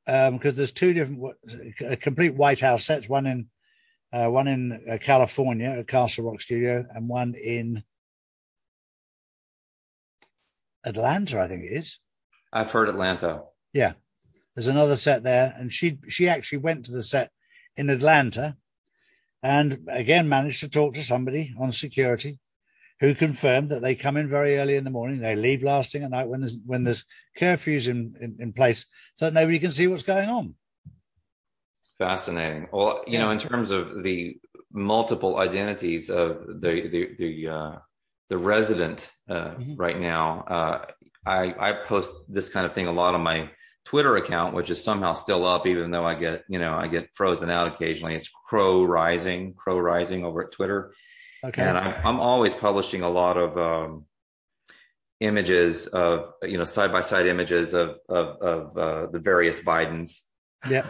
because there's 2 different complete White House sets, one in California at Castle Rock Studio, and one in Atlanta, I think it is. I've heard Atlanta. Yeah. There's another set there, and she actually went to the set in Atlanta and, again, managed to talk to somebody on security who confirmed that they come in very early in the morning, they leave last thing at night when there's curfews in place so that nobody can see what's going on. Fascinating. Well, in terms of the multiple identities of the resident right now, I post this kind of thing a lot on my Twitter account, which is somehow still up, even though I get frozen out occasionally. It's Crow Rising over at Twitter. Okay. And I'm always publishing a lot of images of side by side images of the various Bidens. Yeah.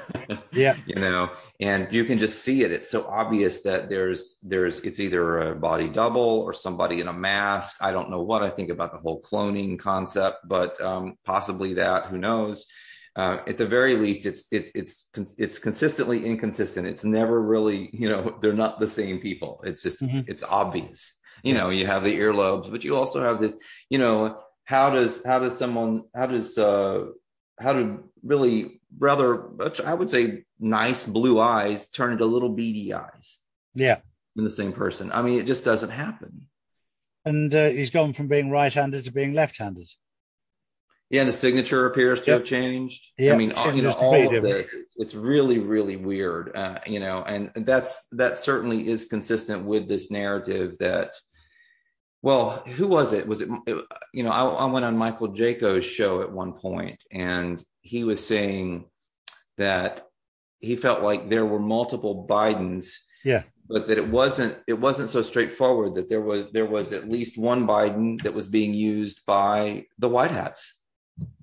And you can just see it. It's so obvious that it's either a body double or somebody in a mask. I don't know what I think about the whole cloning concept, but possibly that. Who knows? At the very least, it's consistently inconsistent. It's never really, they're not the same people. It's just it's obvious. You have the earlobes, but you also have this. How do really rather, I would say, nice blue eyes turn into little beady eyes? Yeah, been the same person. I mean, it just doesn't happen. And he's gone from being right-handed to being left-handed. Yeah, and the signature appears to have changed. Yep. I mean, all of this, it's really, really weird, and that certainly is consistent with this narrative that, well, who was it? Was it, I went on Michael Jaco's show at one point, and he was saying that he felt like there were multiple Bidens, but that it wasn't so straightforward, that there was at least one Biden that was being used by the White Hats.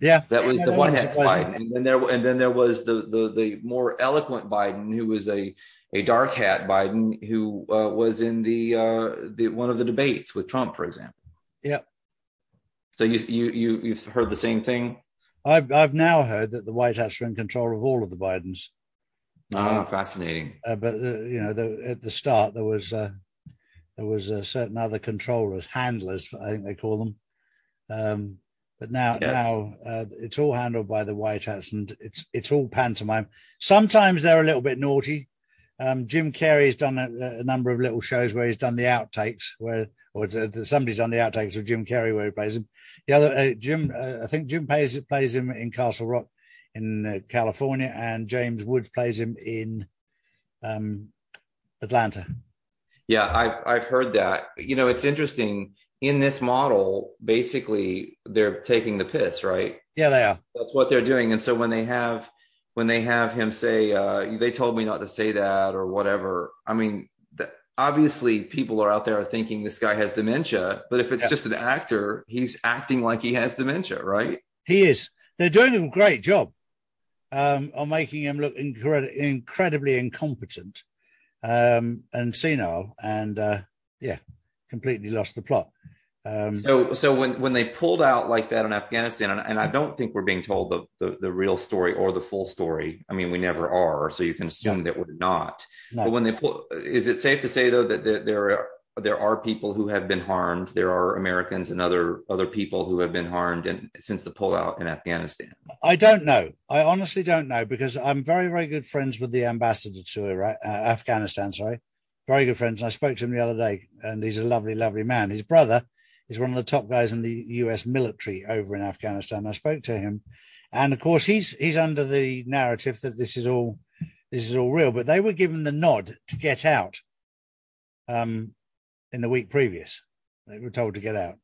Yeah, that was the White Hats Biden, and then there was the more eloquent Biden, who was a dark hat Biden, who was in the one of the debates with Trump, for example. Yeah. So you've heard the same thing. I've now heard that the White Hats are in control of all of the Bidens. Fascinating. At the start there was a certain other controllers, handlers, I think they call them. But now it's all handled by the White Hats, and it's all pantomime. Sometimes they're a little bit naughty. Jim Carrey has done a number of little shows where he's done the outtakes, somebody's done the outtakes of Jim Carrey where he plays him. The other Jim plays him in Castle Rock in California, and James Woods plays him in Atlanta. Yeah, I've heard that. It's interesting. In this model, basically, they're taking the piss, right? Yeah, they are. That's what they're doing. And so when they have him say, they told me not to say that or whatever. I mean, obviously, people are out there thinking this guy has dementia. But if it's just an actor, he's acting like he has dementia, right? He is. They're doing a great job on making him look incredibly incompetent and senile, and completely lost the plot. So when they pulled out like that in Afghanistan, and I don't think we're being told the real story or the full story. I mean, we never are, so you can assume that we're not. No. But when they pull, is it safe to say though that there are people who have been harmed? There are Americans and other people who have been harmed, and since the pullout in Afghanistan. I don't know. I honestly don't know, because I'm very, very good friends with the ambassador to Afghanistan. Sorry. Very good friends. And I spoke to him the other day, and he's a lovely, lovely man. His brother is one of the top guys in the US military over in Afghanistan. I spoke to him, and of course he's under the narrative that this is all real, but they were given the nod to get out in the week previous. They were told to get out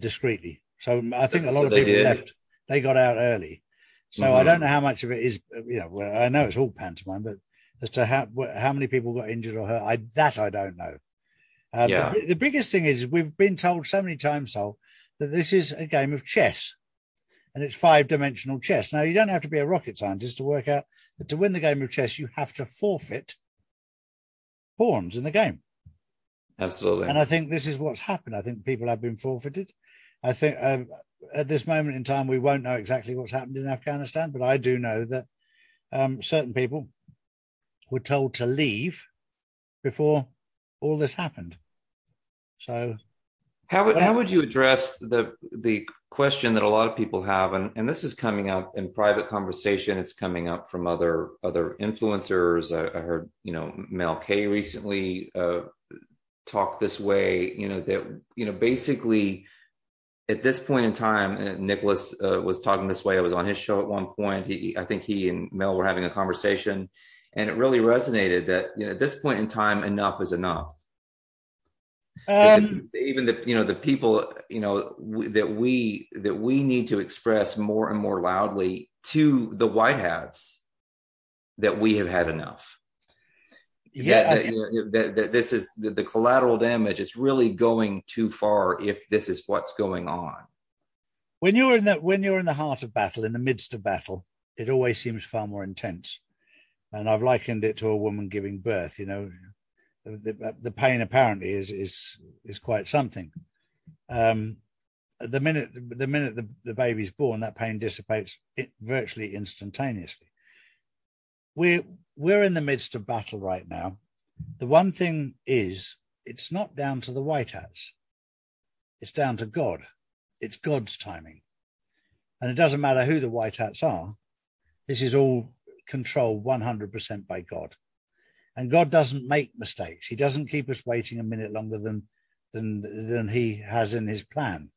discreetly. So I think a lot of people left. They got out early. So I don't know how much of it is, I know it's all pantomime, but as to how many people got injured or hurt, I don't know. The biggest thing is we've been told so many times, that this is a game of chess, and it's 5-dimensional chess. Now, you don't have to be a rocket scientist to work out that to win the game of chess, you have to forfeit pawns in the game. Absolutely. And I think this is what's happened. I think people have been forfeited. I think at this moment in time, we won't know exactly what's happened in Afghanistan, but I do know that certain people were told to leave before all this happened. So how would you address the question that a lot of people have, and this is coming up in private conversation, it's coming up from other influencers. I heard, Mel Kay recently talk this way, basically at this point in time, Nicholas was talking this way. I was on his show at one point. I think he and Mel were having a conversation, and it really resonated that at this point in time, enough is enough. Even the people that we need to express more and more loudly to the White Hats that we have had enough. Yeah, that this is the collateral damage. It's really going too far if this is what's going on. When you're in the heart of battle, in the midst of battle, it always seems far more intense. And I've likened it to a woman giving birth. The pain apparently is quite something. The minute the baby's born, that pain dissipates virtually instantaneously. We're in the midst of battle right now. The one thing is, it's not down to the White Hats. It's down to God. It's God's timing, and it doesn't matter who the White Hats are. This is all controlled 100% by God. And God doesn't make mistakes. He doesn't keep us waiting a minute longer than he has in his plan.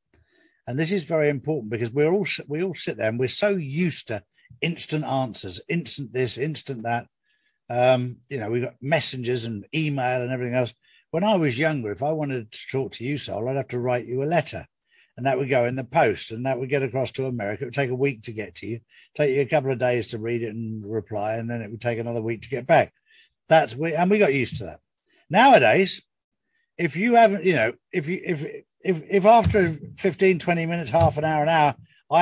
And this is very important, because we all sit there and we're so used to instant answers, instant this, instant that. We've got messengers and email and everything else. When I was younger, if I wanted to talk to you, Sol, I'd have to write you a letter, and that would go in the post, and that would get across to America. It would take a week to get to you, take you a couple of days to read it and reply, and then it would take another week to get back. And we got used to that. Nowadays, if you haven't, if after 15, 20 minutes, half an hour, I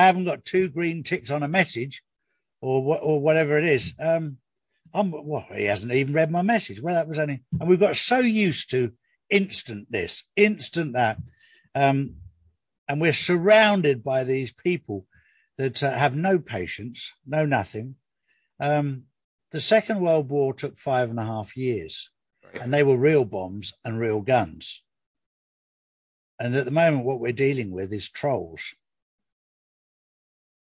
haven't got two green ticks on a message or whatever it is, he hasn't even read my message. Well, that was only, and we've got so used to instant this, instant that. And we're surrounded by these people that have no patience, no nothing. The Second World War took 5.5 years, and they were real bombs and real guns. And at the moment, what we're dealing with is trolls.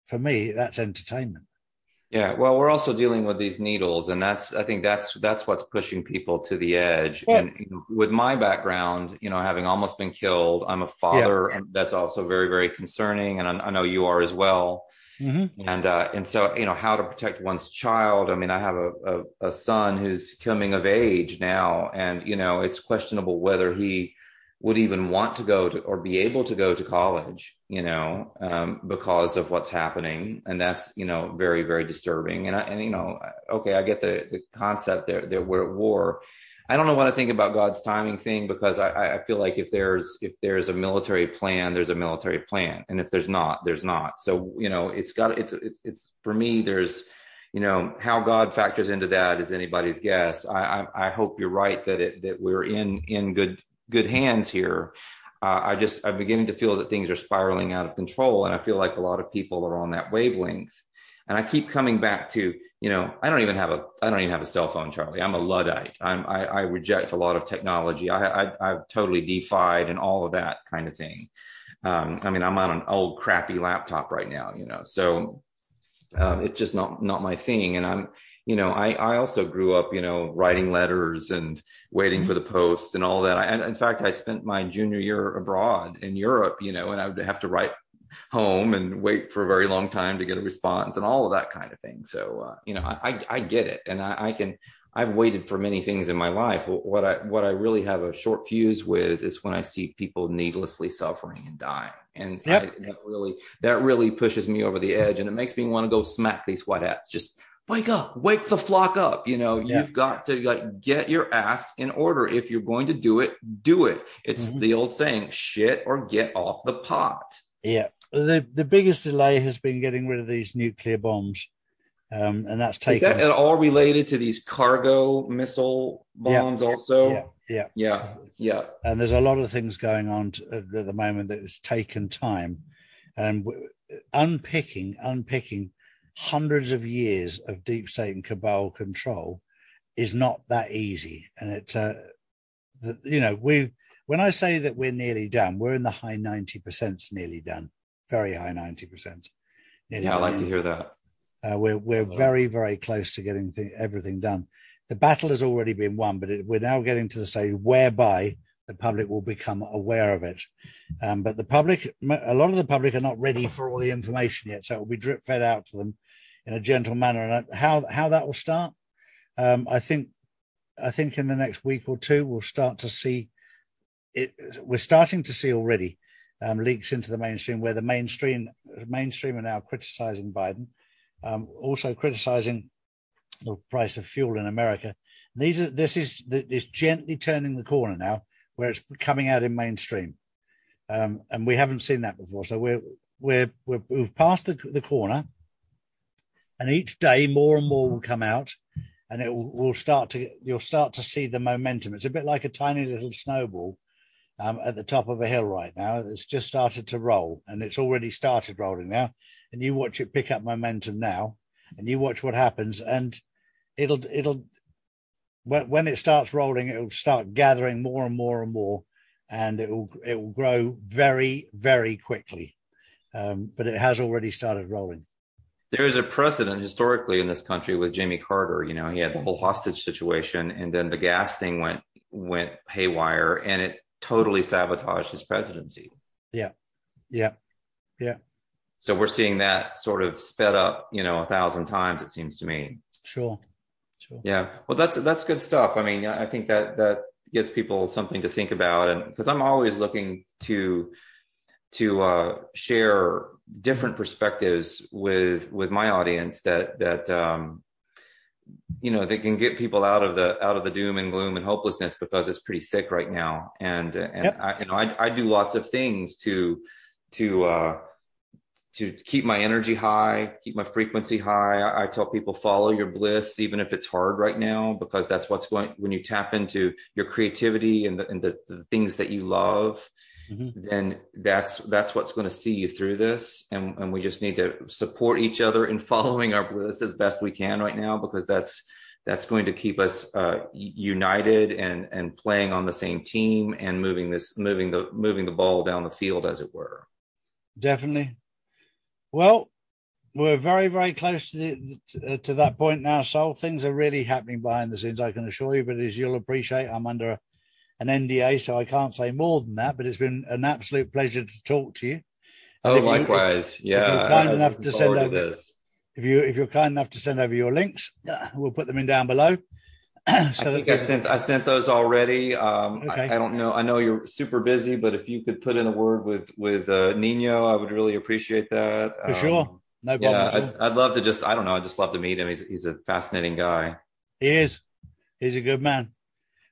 For me, that's entertainment. Yeah, well, we're also dealing with these needles, and I think that's what's pushing people to the edge. Yeah. And with my background, having almost been killed, I'm a father. Yeah. That's also very, very concerning, and I know you are as well. Mm-hmm. And so, how to protect one's child. I mean, I have a son who's coming of age now, and it's questionable whether he would even want to go to or be able to go to college, because of what's happening. And that's, very, very disturbing. And I get the concept that we're at war. I don't know what I think about God's timing thing, because I feel like if there's a military plan, there's a military plan. And if there's not, there's not. So, it's for me, there's, how God factors into that is anybody's guess. I hope you're right that we're in good hands here. I'm beginning to feel that things are spiraling out of control, and I feel like a lot of people are on that wavelength. And I keep coming back to, I don't even have a cell phone, Charlie. I'm a Luddite. I reject a lot of technology. I've totally defied and all of that kind of thing. I'm on an old crappy laptop right now, so it's just not my thing. And I'm I also grew up, writing letters and waiting for the post and all that. And in fact, I spent my junior year abroad in Europe, and I would have to write home and wait for a very long time to get a response and all of that kind of thing. So, I get it. And I've waited for many things in my life. What I really have a short fuse with is when I see people needlessly suffering and dying. And yep. That really pushes me over the edge, and it makes me want to go smack these white hats. Just wake up, wake the flock up. Yeah. You've got to get your ass in order. If you're going to do it, do it. It's the old saying, shit or get off the pot. Yeah. The biggest delay has been getting rid of these nuclear bombs. And that's taken. Is that at all related to these cargo missile bombs also? Yeah. And there's a lot of things going on at the moment that has taken time. And unpicking hundreds of years of deep state and cabal control is not that easy. And it, when I say that we're nearly done, we're in the high 90% nearly done, very high 90%. Yeah, I like to hear that. We're very, very close to getting everything done. The battle has already been won, but we're now getting to the stage whereby the public will become aware of it. But a lot of the public are not ready for all the information yet. So it will be drip fed out to them in a gentle manner. And how that will start, I think in the next week or two, we'll start to see it. We're starting to see already leaks into the mainstream, where the mainstream are now criticizing Biden, also criticizing the price of fuel in America. This is gently turning the corner now, where it's coming out in mainstream, and we haven't seen that before. So we've passed the corner, and each day more and more will come out, and you'll start to see the momentum. It's a bit like a tiny little snowball at the top of a hill right now. It's just started to roll, and it's already started rolling now. And you watch it pick up momentum now, and you watch what happens, and it'll. When it starts rolling, it will start gathering more and more and more, and it will grow very, very quickly. But it has already started rolling. There is a precedent historically in this country with Jimmy Carter. You know, he had the whole hostage situation, and then the gas thing went haywire, and it totally sabotaged his presidency. Yeah, yeah, yeah. So we're seeing that sort of sped up, you know, 1,000 times, it seems to me. Sure, sure. Yeah, well, that's good stuff. I mean, I think that gives people something to think about, and because I'm always looking to share different perspectives with my audience that you know, they can get people out of the doom and gloom and hopelessness, because it's pretty thick right now. And yep. I do lots of things to keep my energy high, keep my frequency high. I tell people, follow your bliss, even if it's hard right now, because that's what's going, when you tap into your creativity and the things that you love, mm-hmm. then that's what's going to see you through this. And we just need to support each other in following our bliss as best we can right now, because that's going to keep us united and playing on the same team and moving the ball down the field, as it were. Definitely. Well, we're very, very close to that point now, Sol. Things are really happening behind the scenes, I can assure you, but as you'll appreciate, I'm under an NDA, so I can't say more than that, but it's been an absolute pleasure to talk to you. And likewise. If you're kind enough to send over, if you're kind enough to send over your links, we'll put them in down below. I sent those already. Okay. I don't know. I know you're super busy, but if you could put in a word with Nino, I would really appreciate that. For sure. No problem. Yeah, at all. I'd love to I'd just love to meet him. He's a fascinating guy. He is. He's a good man.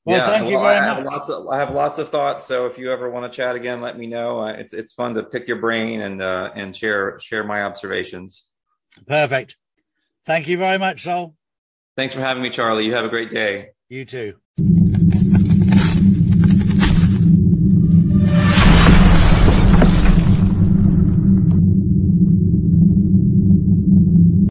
Well, yeah, thank you very much. I have lots of thoughts. So if you ever want to chat again, let me know. It's fun to pick your brain and share my observations. Perfect. Thank you very much, Sol. Thanks for having me, Charlie. You have a great day. You too.